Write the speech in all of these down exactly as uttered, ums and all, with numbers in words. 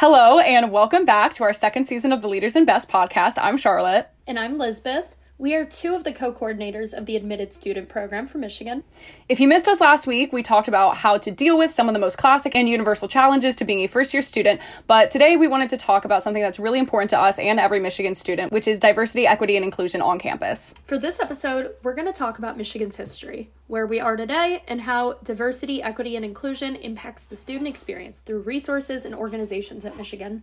Hello, and welcome back to our second season of the Leaders in Best podcast. I'm Charlotte. And I'm Lisbeth. We are two of the co-coordinators of the Admitted Student Program for Michigan. If you missed us last week, we talked about how to deal with some of the most classic and universal challenges to being a first-year student, but today we wanted to talk about something that's really important to us and every Michigan student, which is diversity, equity, and inclusion on campus. For this episode, we're going to talk about Michigan's history, where we are today, and how diversity, equity, and inclusion impacts the student experience through resources and organizations at Michigan.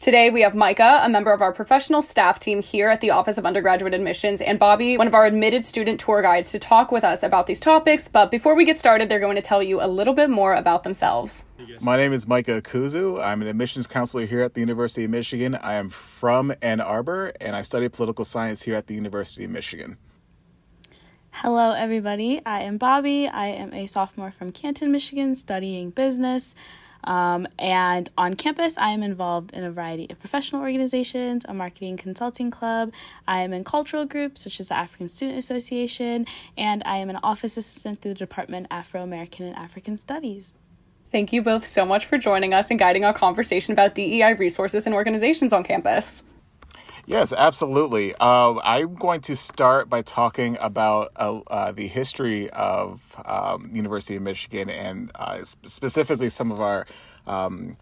Today, we have Micah, a member of our professional staff team here at the Office of Undergraduate Admissions, and Bobby, one of our admitted student tour guides, to talk with us about these topics. But before we get started, they're going to tell you a little bit more about themselves. My name is Micah Kuzu. I'm an admissions counselor here at the University of Michigan. I am from Ann Arbor, and I study political science here at the University of Michigan. Hello, everybody. I am Bobby. I am a sophomore from Canton, Michigan, studying business. Um, and on campus, I am involved in a variety of professional organizations, a marketing consulting club. I am in cultural groups, such as the African Student Association, and I am an office assistant through the Department of Afro-American and African Studies. Thank you both so much for joining us and guiding our conversation about D E I resources and organizations on campus. Yes, absolutely. Um, I'm going to start by talking about uh, uh, the history of um, University of Michigan and uh, sp- specifically some of our um,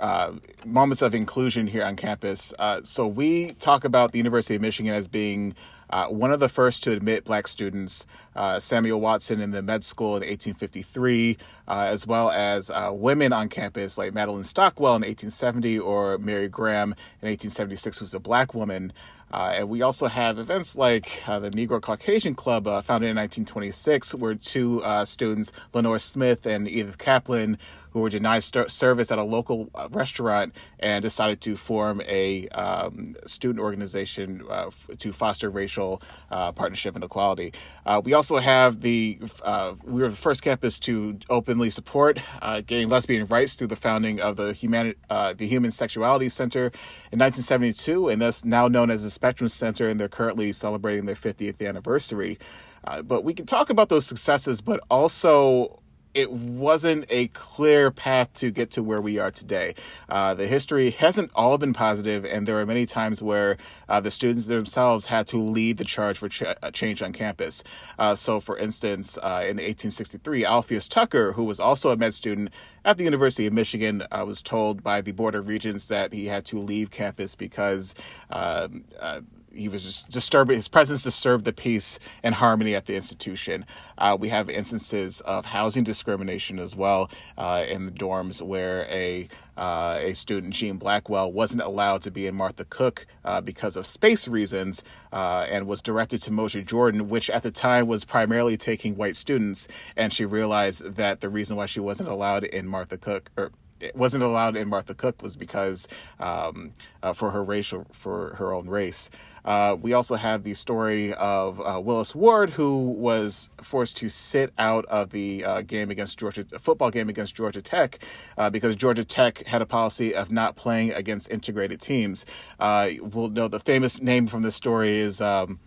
uh, moments of inclusion here on campus. Uh, so we talk about the University of Michigan as being uh, one of the first to admit Black students, uh, Samuel Watson in the med school in eighteen fifty-three, uh, as well as uh, women on campus like Madeline Stockwell in eighteen seventy or Mary Graham in eighteen seventy-six, who's a Black woman. Uh, and we also have events like uh, the Negro Caucasian Club, uh, founded in nineteen twenty-six, where two uh, students, Lenore Smith and Edith Kaplan, who were denied st- service at a local uh, restaurant and decided to form a um, student organization uh, f- to foster racial uh, partnership and equality. Uh, we also have the, uh, we were the first campus to openly support uh, gay and lesbian rights through the founding of the Humani- uh, the Human Sexuality Center in nineteen seventy-two, and that's now known as the Spectrum Center, and they're currently celebrating their fiftieth anniversary. Uh, but we can talk about those successes, but also it wasn't a clear path to get to where we are today. Uh, the history hasn't all been positive, and there are many times where uh, the students themselves had to lead the charge for ch- change on campus. Uh, so, for instance, uh, in eighteen sixty-three, Alpheus Tucker, who was also a med student at the University of Michigan, uh, was told by the Board of Regents that he had to leave campus because uh, uh, he was just disturbing, his presence disturbed the peace and harmony at the institution. Uh, we have instances of housing discrimination as well uh, in the dorms, where a uh, a student, Jean Blackwell, wasn't allowed to be in Martha Cook uh, because of space reasons uh, and was directed to Mosher Jordan, which at the time was primarily taking white students. And she realized that the reason why she wasn't allowed in Martha Cook, or It wasn't allowed in Martha Cook, was because um, uh, for her racial, for her own race. Uh, we also had the story of uh, Willis Ward, who was forced to sit out of the uh, game against Georgia, football game against Georgia Tech, uh, because Georgia Tech had a policy of not playing against integrated teams. Uh, we'll know the famous name from this story is. Um,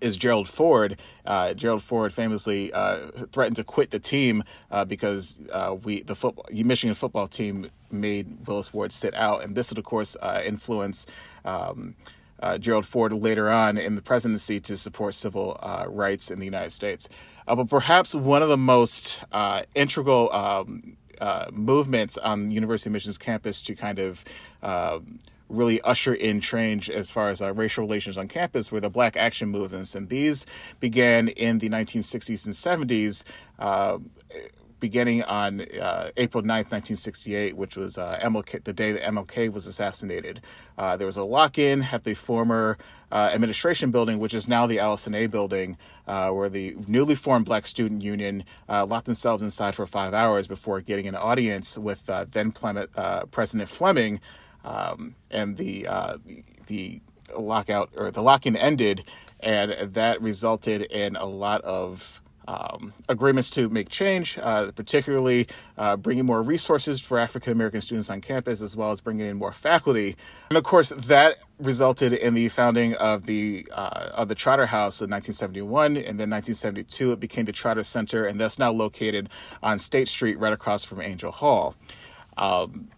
is Gerald Ford. Uh, Gerald Ford famously uh, threatened to quit the team uh, because uh, we the football, Michigan football team made Willis Ward sit out. And this would, of course, uh, influence um, uh, Gerald Ford later on in the presidency to support civil uh, rights in the United States. Uh, but perhaps one of the most uh, integral um, uh, movements on University of Michigan's campus to kind of uh, really usher in change as far as uh, racial relations on campus were the Black Action Movements. And these began in the nineteen sixties and seventies, uh, beginning on uh, April ninth, nineteen sixty-eight, which was uh, M L K, the day that M L K was assassinated. Uh, there was a lock-in at the former uh, administration building, which is now the Allison A. Building, uh, where the newly formed Black Student Union uh, locked themselves inside for five hours before getting an audience with uh, then Plem- uh, President Fleming, Um, and the, uh, the the lockout or the lock-in ended, and that resulted in a lot of um, agreements to make change, uh, particularly uh, bringing more resources for African-American students on campus, as well as bringing in more faculty. And of course, that resulted in the founding of the uh, of the Trotter House in nineteen seventy-one, and then nineteen seventy-two it became the Trotter Center, and that's now located on State Street right across from Angel Hall. Um,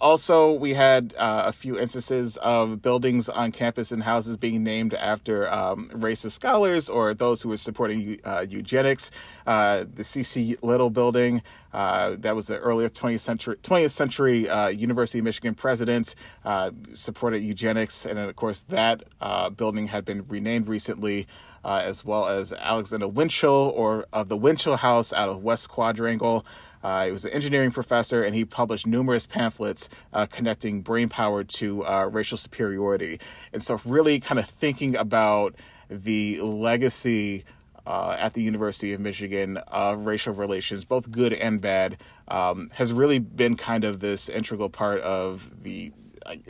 Also, we had uh, a few instances of buildings on campus and houses being named after um, racist scholars or those who were supporting uh, eugenics. Uh, the C C Little Building, uh, that was the earlier twentieth century, twentieth century uh, University of Michigan president, uh, supported eugenics. And then, of course, that uh, building had been renamed recently, uh, as well as Alexander Winchell, or of the Winchell House out of West Quadrangle. Uh, he was an engineering professor, and he published numerous pamphlets uh, connecting brain power to uh, racial superiority. And so really kind of thinking about the legacy uh, at the University of Michigan of racial relations, both good and bad, um, has really been kind of this integral part of the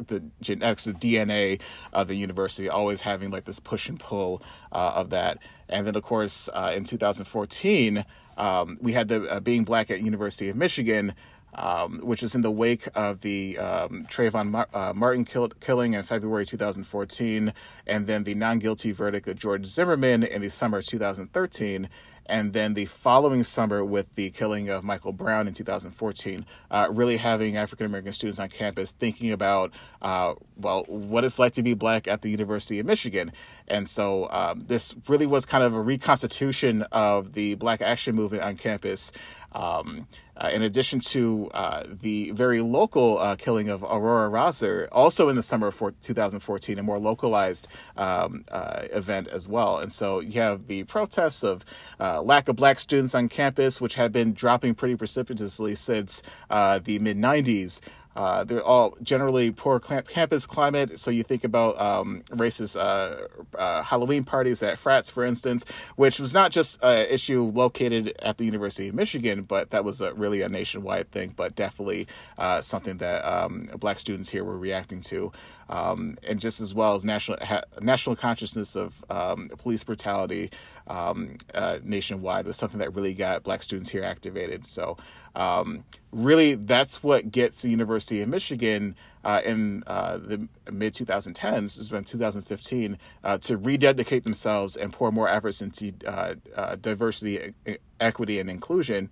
the genetics, the D N A of the university, always having like this push and pull uh, of that. And then, of course, uh, in two thousand fourteen, um, we had the uh, Being Black at University of Michigan, um, which is in the wake of the um, Trayvon Mar- uh, Martin kill- killing in February two thousand fourteen, and then the non-guilty verdict of George Zimmerman in the summer of two thousand thirteen. And then the following summer with the killing of Michael Brown in two thousand fourteen, uh, really having African-American students on campus thinking about, uh, well, what it's like to be Black at the University of Michigan. And so um, this really was kind of a reconstitution of the Black Action Movement on campus. Um, uh, in addition to uh, the very local uh, killing of Aurora Rosser, also in the summer of two thousand fourteen, a more localized um, uh, event as well. And so you have the protests of uh, lack of Black students on campus, which had been dropping pretty precipitously since uh, the mid nineties. Uh, they're all generally poor campus climate. So you think about um, racist uh, uh, Halloween parties at frats, for instance, which was not just an issue located at the University of Michigan, but that was a, really a nationwide thing, but definitely uh, something that um, Black students here were reacting to. Um, and just as well as national ha- national consciousness of um, police brutality um, uh, nationwide was something that really got Black students here activated. So um, really, that's what gets the University of Michigan uh, in uh, the mid twenty tens, it's been two thousand fifteen, uh, to rededicate themselves and pour more efforts into uh, uh, diversity, e- equity, and inclusion.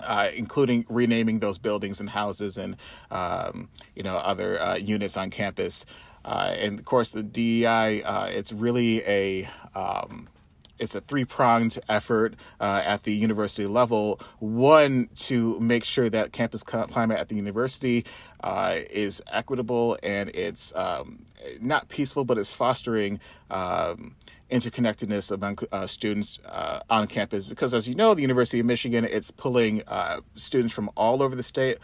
Uh, including renaming those buildings and houses and, um, you know, other uh, units on campus. Uh, and, of course, the D E I, uh, it's really a um, it's a three-pronged effort uh, at the university level. One, to make sure that campus climate at the university uh, is equitable and it's um, not peaceful, but it's fostering um interconnectedness among uh, students uh, on campus, because as you know, the University of Michigan, it's pulling uh, students from all over the state,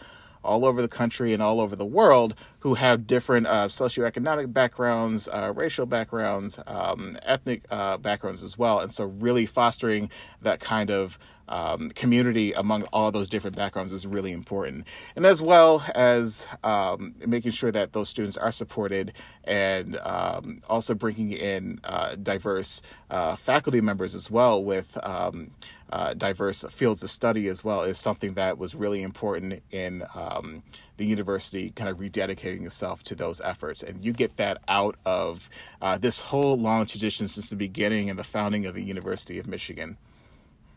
all over the country, and all over the world who have different uh, socioeconomic backgrounds, uh, racial backgrounds, um, ethnic uh, backgrounds as well. And so really fostering that kind of um, community among all those different backgrounds is really important. And as well as um, making sure that those students are supported, and um, also bringing in uh, diverse uh, faculty members as well with um, uh, diverse fields of study as well, is something that was really important in um, the university kind of rededicating itself to those efforts. And you get that out of uh, this whole long tradition since the beginning and the founding of the University of Michigan.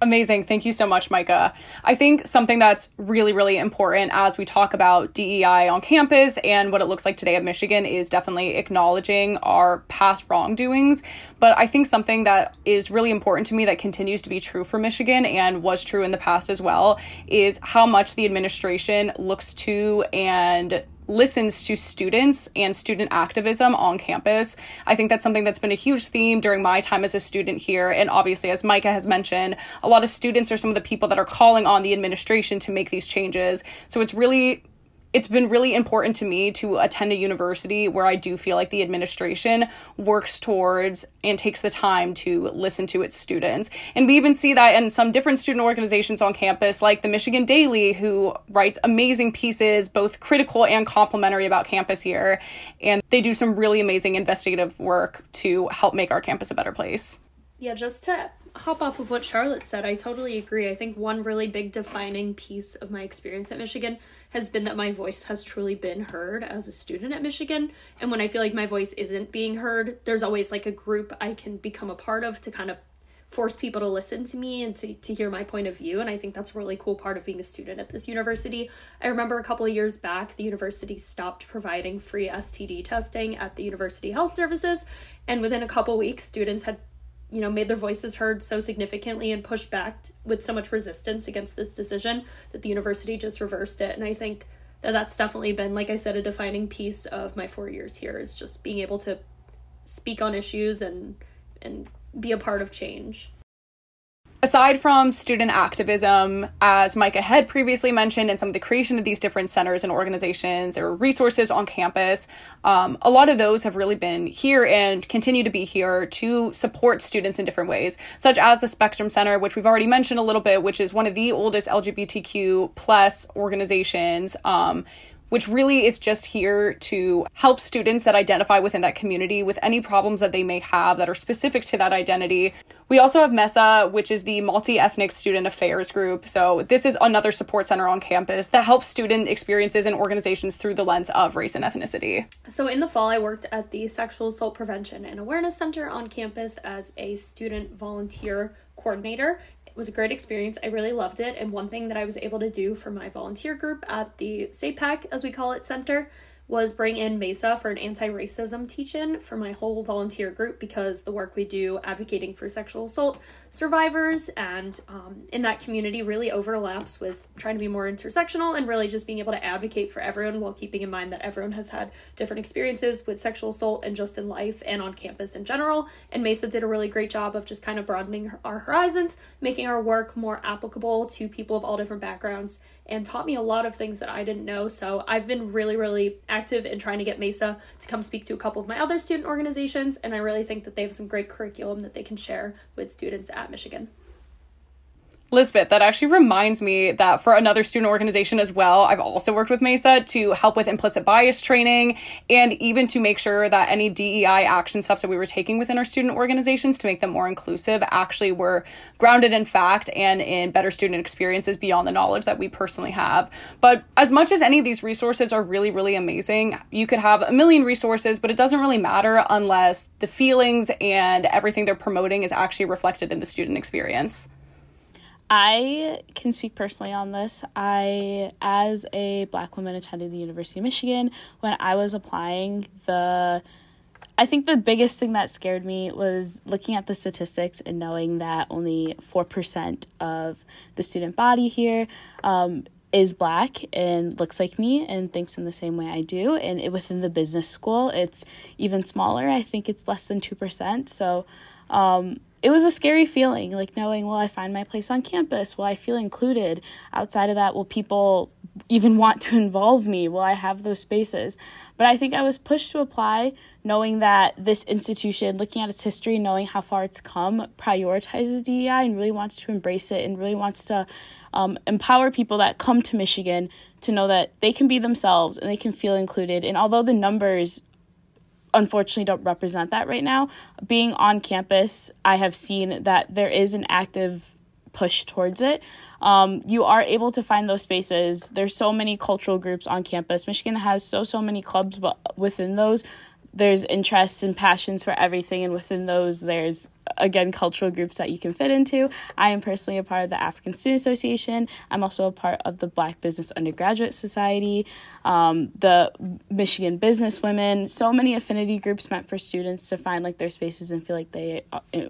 Amazing. Thank you so much, Micah. I think something that's really, really important as we talk about D E I on campus and what it looks like today at Michigan is definitely acknowledging our past wrongdoings. But I think something that is really important to me that continues to be true for Michigan and was true in the past as well is how much the administration looks to and listens to students and student activism on campus. I think that's something that's been a huge theme during my time as a student here. And obviously, as Micah has mentioned, a lot of students are some of the people that are calling on the administration to make these changes. So it's really It's been really important to me to attend a university where I do feel like the administration works towards and takes the time to listen to its students. And we even see that in some different student organizations on campus, like the Michigan Daily, who writes amazing pieces, both critical and complimentary, about campus here. And they do some really amazing investigative work to help make our campus a better place. Yeah, just to hop off of what Charlotte said, I totally agree. I think one really big defining piece of my experience at Michigan has been that my voice has truly been heard as a student at Michigan. And when I feel like my voice isn't being heard, there's always like a group I can become a part of to kind of force people to listen to me and to, to hear my point of view. And I think that's a really cool part of being a student at this university. I remember a couple of years back, the university stopped providing free S T D testing at the university health services. And within a couple weeks, students had, you know, made their voices heard so significantly and pushed back with so much resistance against this decision that the university just reversed it. And I think that that's definitely been, like I said, a defining piece of my four years here, is just being able to speak on issues and and be a part of change. Aside from student activism, as Micah had previously mentioned, and some of the creation of these different centers and organizations or resources on campus, um, a lot of those have really been here and continue to be here to support students in different ways, such as the Spectrum Center, which we've already mentioned a little bit, which is one of the oldest L G B T Q plus organizations, um, which really is just here to help students that identify within that community with any problems that they may have that are specific to that identity. We also have MESA, which is the Multi-Ethnic Student Affairs Group. So this is another support center on campus that helps student experiences and organizations through the lens of race and ethnicity. So in the fall, I worked at the Sexual Assault Prevention and Awareness Center on campus as a student volunteer coordinator. It was a great experience. I really loved it. And one thing that I was able to do for my volunteer group at the SAPAC, as we call it, center, was bring in MESA for an anti-racism teach-in for my whole volunteer group, because the work we do advocating for sexual assault survivors and um, in that community really overlaps with trying to be more intersectional and really just being able to advocate for everyone while keeping in mind that everyone has had different experiences with sexual assault and just in life and on campus in general. And MESA did a really great job of just kind of broadening our horizons, making our work more applicable to people of all different backgrounds, and taught me a lot of things that I didn't know. So I've been really, really active in trying to get MESA to come speak to a couple of my other student organizations, and I really think that they have some great curriculum that they can share with students at Michigan. Lisbeth, that actually reminds me that for another student organization as well, I've also worked with MESA to help with implicit bias training and even to make sure that any D E I action steps that we were taking within our student organizations to make them more inclusive actually were grounded in fact and in better student experiences beyond the knowledge that we personally have. But as much as any of these resources are really, really amazing, you could have a million resources, but it doesn't really matter unless the feelings and everything they're promoting is actually reflected in the student experience. I can speak personally on this. I, as a Black woman attending the University of Michigan, when I was applying, the, I think the biggest thing that scared me was looking at the statistics and knowing that only four percent of the student body here um, is Black and looks like me and thinks in the same way I do. And it, within the business school, it's even smaller. I think it's less than two percent. So, um, it was a scary feeling, like knowing, will I find my place on campus? Will I feel included? Outside of that, will people even want to involve me? Will I have those spaces? But I think I was pushed to apply knowing that this institution, looking at its history, knowing how far it's come, prioritizes D E I and really wants to embrace it and really wants to um, empower people that come to Michigan to know that they can be themselves and they can feel included. And although the numbers unfortunately don't represent that right now, being on campus, I have seen that there is an active push towards it. Um, you are able to find those spaces. There's so many cultural groups on campus. Michigan has so, so many clubs, but within those, there's interests and passions for everything. And within those, there's, again, cultural groups that you can fit into. I am personally a part of the African Student Association. I'm also a part of the Black Business Undergraduate Society, um, the Michigan Business Women. So many affinity groups meant for students to find like their spaces and feel like they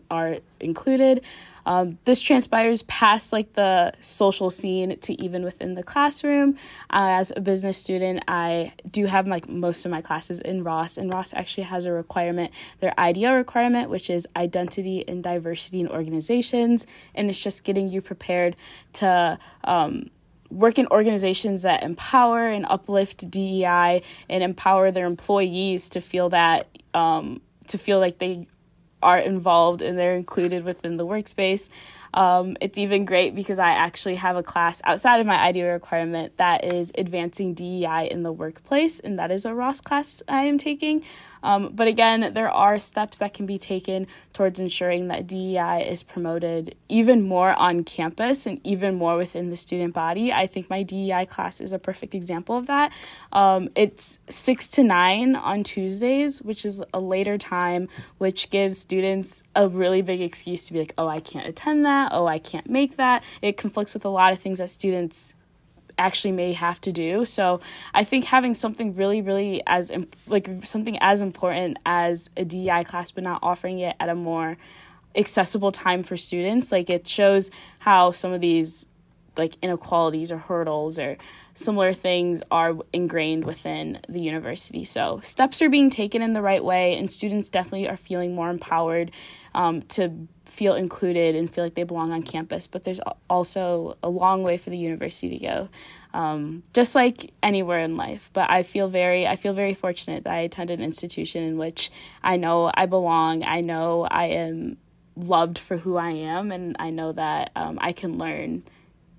are included. Um, this transpires past like the social scene to even within the classroom. Uh, as a business student, I do have like most of my classes in Ross, and Ross actually has a requirement, their I D O requirement, which is identity and diversity in organizations, and it's just getting you prepared to um, work in organizations that empower and uplift D E I and empower their employees to feel that um, to feel like they are involved and they're included within the workspace. Um, it's even great because I actually have a class outside of my I D requirement that is advancing D E I in the workplace, and that is a Ross class I am taking. Um, but again, there are steps that can be taken towards ensuring that D E I is promoted even more on campus and even more within the student body. I think my D E I class is a perfect example of that. Um, it's six to nine on Tuesdays, which is a later time, which gives students a really big excuse to be like, oh, I can't attend that. Oh, I can't make that. It conflicts with a lot of things that students actually may have to do. So I think having something really, really as imp- like something as important as a D E I class, but not offering it at a more accessible time for students, like it shows how some of these like inequalities or hurdles or similar things are ingrained within the university. So steps are being taken in the right way, and students definitely are feeling more empowered um, to feel included and feel like they belong on campus. But there's also a long way for the university to go, um, just like anywhere in life. But I feel very, I feel very fortunate that I attend an institution in which I know I belong. I know I am loved for who I am, and I know that um, I can learn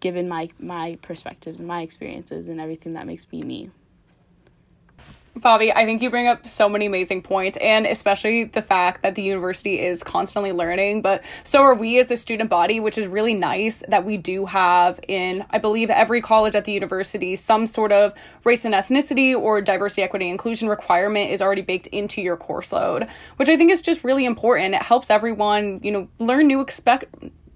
given my my perspectives and my experiences and everything that makes me me. Bobby, I think you bring up so many amazing points, and especially the fact that the university is constantly learning, but so are we as a student body, which is really nice that we do have in, I believe, every college at the university, some sort of race and ethnicity or diversity, equity, inclusion requirement is already baked into your course load, which I think is just really important. It helps everyone, you know, learn new expect.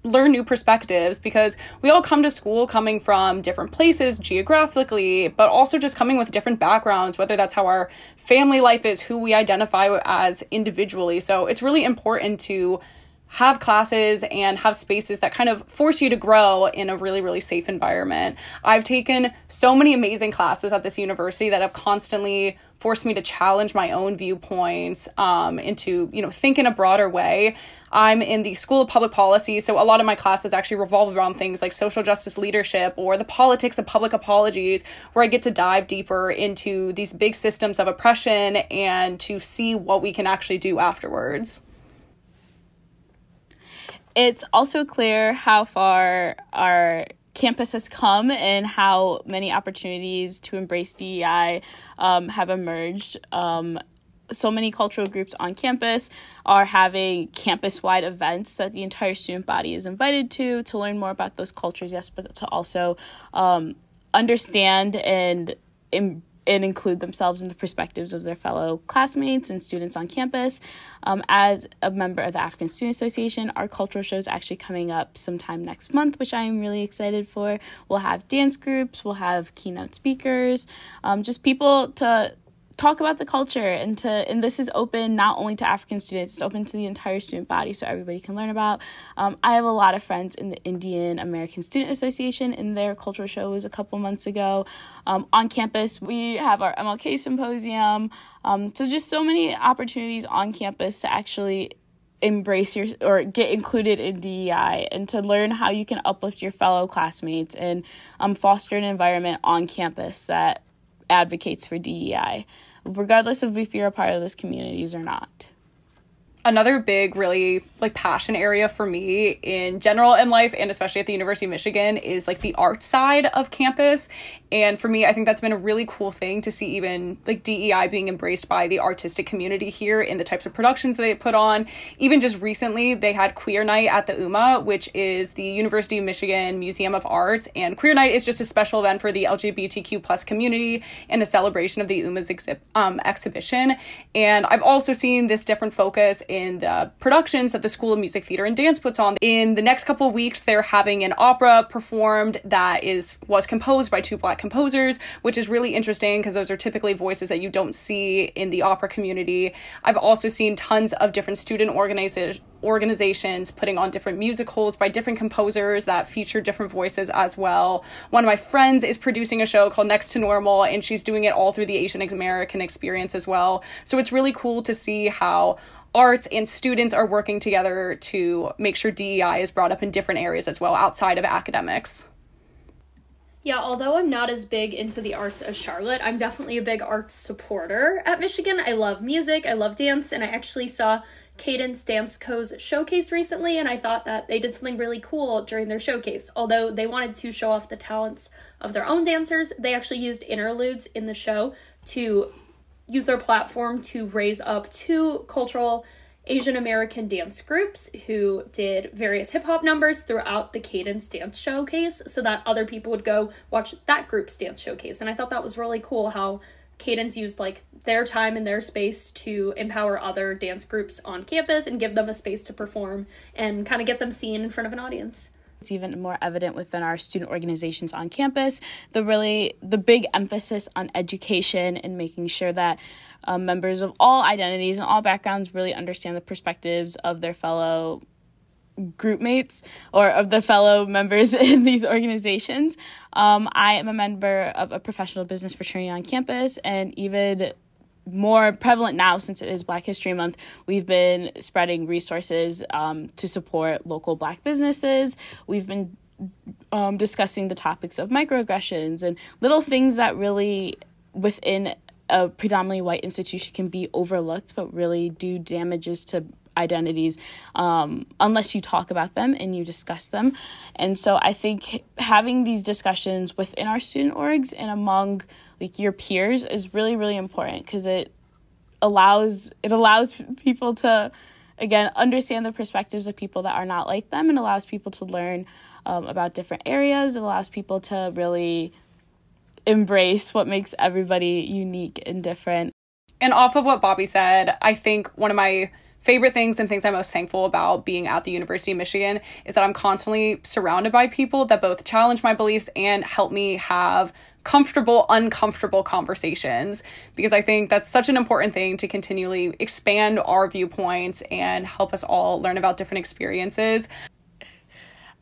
learn new perspectives, because we all come to school coming from different places geographically, but also just coming with different backgrounds, whether that's how our family life is, who we identify as individually. So it's really important to have classes and have spaces that kind of force you to grow in a really, really safe environment. I've taken so many amazing classes at this university that have constantly forced me to challenge my own viewpoints um, and to, you know, think in a broader way. I'm in the School of Public Policy, so a lot of my classes actually revolve around things like social justice leadership or the politics of public apologies, where I get to dive deeper into these big systems of oppression and to see what we can actually do afterwards. It's also clear how far our campus has come and how many opportunities to embrace D E I um, have emerged. Um, So many cultural groups on campus are having campus-wide events that the entire student body is invited to, to learn more about those cultures, yes, but to also um, understand and em- and include themselves in the perspectives of their fellow classmates and students on campus. Um, as a member of the African Student Association, our cultural show is actually coming up sometime next month, which I am really excited for. We'll have dance groups, we'll have keynote speakers, um, just people to talk about the culture, and to and this is open not only to African students, it's open to the entire student body, so everybody can learn about. Um, I have a lot of friends in the Indian American Student Association, and their cultural show was a couple months ago. Um, on campus, we have our M L K symposium. Um, so just so many opportunities on campus to actually embrace your or get included in D E I, and to learn how you can uplift your fellow classmates and um, foster an environment on campus that advocates for D E I, regardless of if you're a part of those communities or not. Another big, really, like, passion area for me in general in life, and especially at the University of Michigan, is, like, the art side of campus. And for me, I think that's been a really cool thing to see, even, like, D E I being embraced by the artistic community here in the types of productions that they put on. Even just recently, they had Queer Night at the U M A, which is the University of Michigan Museum of Arts. And Queer Night is just a special event for the L G B T Q plus community and a celebration of the U M A's exhi- um, exhibition. And I've also seen this different focus in the productions that the School of Music, Theater, and Dance puts on. In the next couple of weeks, they're having an opera performed that is was composed by two Black composers, which is really interesting because those are typically voices that you don't see in the opera community. I've also seen tons of different student organiza- organizations putting on different musicals by different composers that feature different voices as well. One of my friends is producing a show called Next to Normal, and she's doing it all through the Asian American experience as well. So it's really cool to see how arts and students are working together to make sure D E I is brought up in different areas as well, outside of academics. Yeah, although I'm not as big into the arts as Charlotte, I'm definitely a big arts supporter at Michigan. I love music, I love dance, and I actually saw Cadence Damsco's showcase recently, and I thought that they did something really cool during their showcase. Although they wanted to show off the talents of their own dancers, they actually used interludes in the show to use their platform to raise up two cultural Asian American dance groups who did various hip hop numbers throughout the Cadence Dance Showcase so that other people would go watch that group's dance showcase. And I thought that was really cool how Cadence used like their time and their space to empower other dance groups on campus and give them a space to perform and kind of get them seen in front of an audience. It's even more evident within our student organizations on campus, the really the big emphasis on education and making sure that uh, members of all identities and all backgrounds really understand the perspectives of their fellow group mates or of the fellow members in these organizations. Um, I am a member of a professional business fraternity on campus, and even more prevalent now since it is Black History Month, we've been spreading resources um, to support local Black businesses. We've been um, discussing the topics of microaggressions and little things that really within a predominantly white institution can be overlooked but really do damages to identities um, unless you talk about them and you discuss them. And so I think having these discussions within our student orgs and among like your peers is really, really important because it allows it allows people to, again, understand the perspectives of people that are not like them and allows people to learn um, about different areas. It allows people to really embrace what makes everybody unique and different. And off of what Bobby said, I think one of my favorite things and things I'm most thankful about being at the University of Michigan is that I'm constantly surrounded by people that both challenge my beliefs and help me have comfortable, uncomfortable conversations, because I think that's such an important thing to continually expand our viewpoints and help us all learn about different experiences.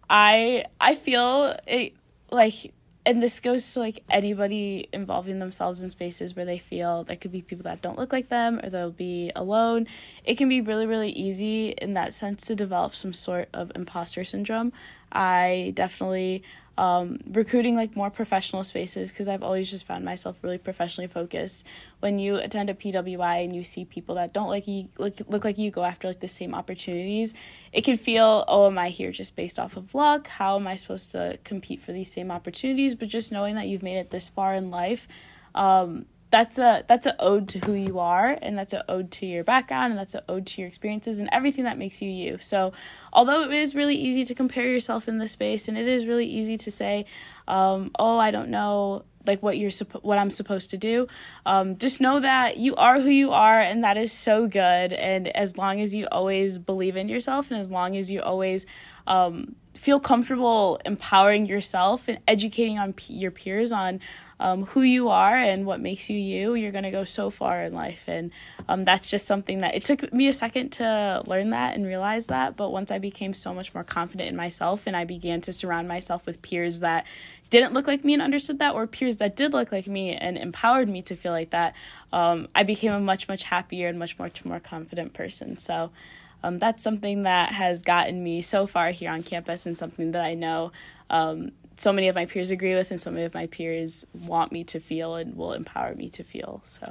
I I feel it, like, and this goes to like anybody involving themselves in spaces where they feel there could be people that don't look like them or they'll be alone. It can be really, really easy in that sense to develop some sort of imposter syndrome. I definitely um, recruiting like more professional spaces because I've always just found myself really professionally focused. When you attend a P W I and you see people that don't like you look, look like you go after like the same opportunities, it can feel, oh, am I here just based off of luck? How am I supposed to compete for these same opportunities? But just knowing that you've made it this far in life, um, that's a that's an ode to who you are, and that's an ode to your background, and that's an ode to your experiences and everything that makes you you. So although it is really easy to compare yourself in this space, and it is really easy to say, um, oh, I don't know, like what you're what I'm supposed to do, um, just know that you are who you are, and that is so good. And as long as you always believe in yourself, and as long as you always um, feel comfortable empowering yourself and educating on p- your peers on Um, who you are and what makes you you, you're going to go so far in life. And um, that's just something that it took me a second to learn that and realize that. But once I became so much more confident in myself and I began to surround myself with peers that didn't look like me and understood that, or peers that did look like me and empowered me to feel like that, um, I became a much, much happier and much, much more confident person. So um, that's something that has gotten me so far here on campus and something that I know um, so many of my peers agree with and so many of my peers want me to feel and will empower me to feel. So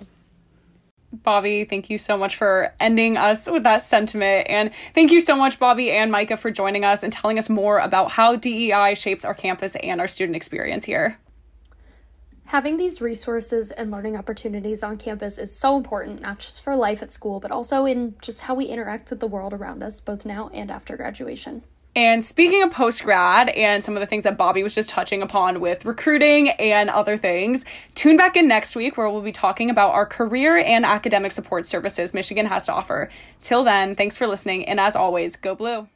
Bobby, thank you so much for ending us with that sentiment. And thank you so much, Bobby and Micah, for joining us and telling us more about how D E I shapes our campus and our student experience here. Having these resources and learning opportunities on campus is so important, not just for life at school, but also in just how we interact with the world around us, both now and after graduation. And speaking of post-grad and some of the things that Bobby was just touching upon with recruiting and other things, tune back in next week where we'll be talking about our career and academic support services Michigan has to offer. Till then, thanks for listening, and as always, go blue.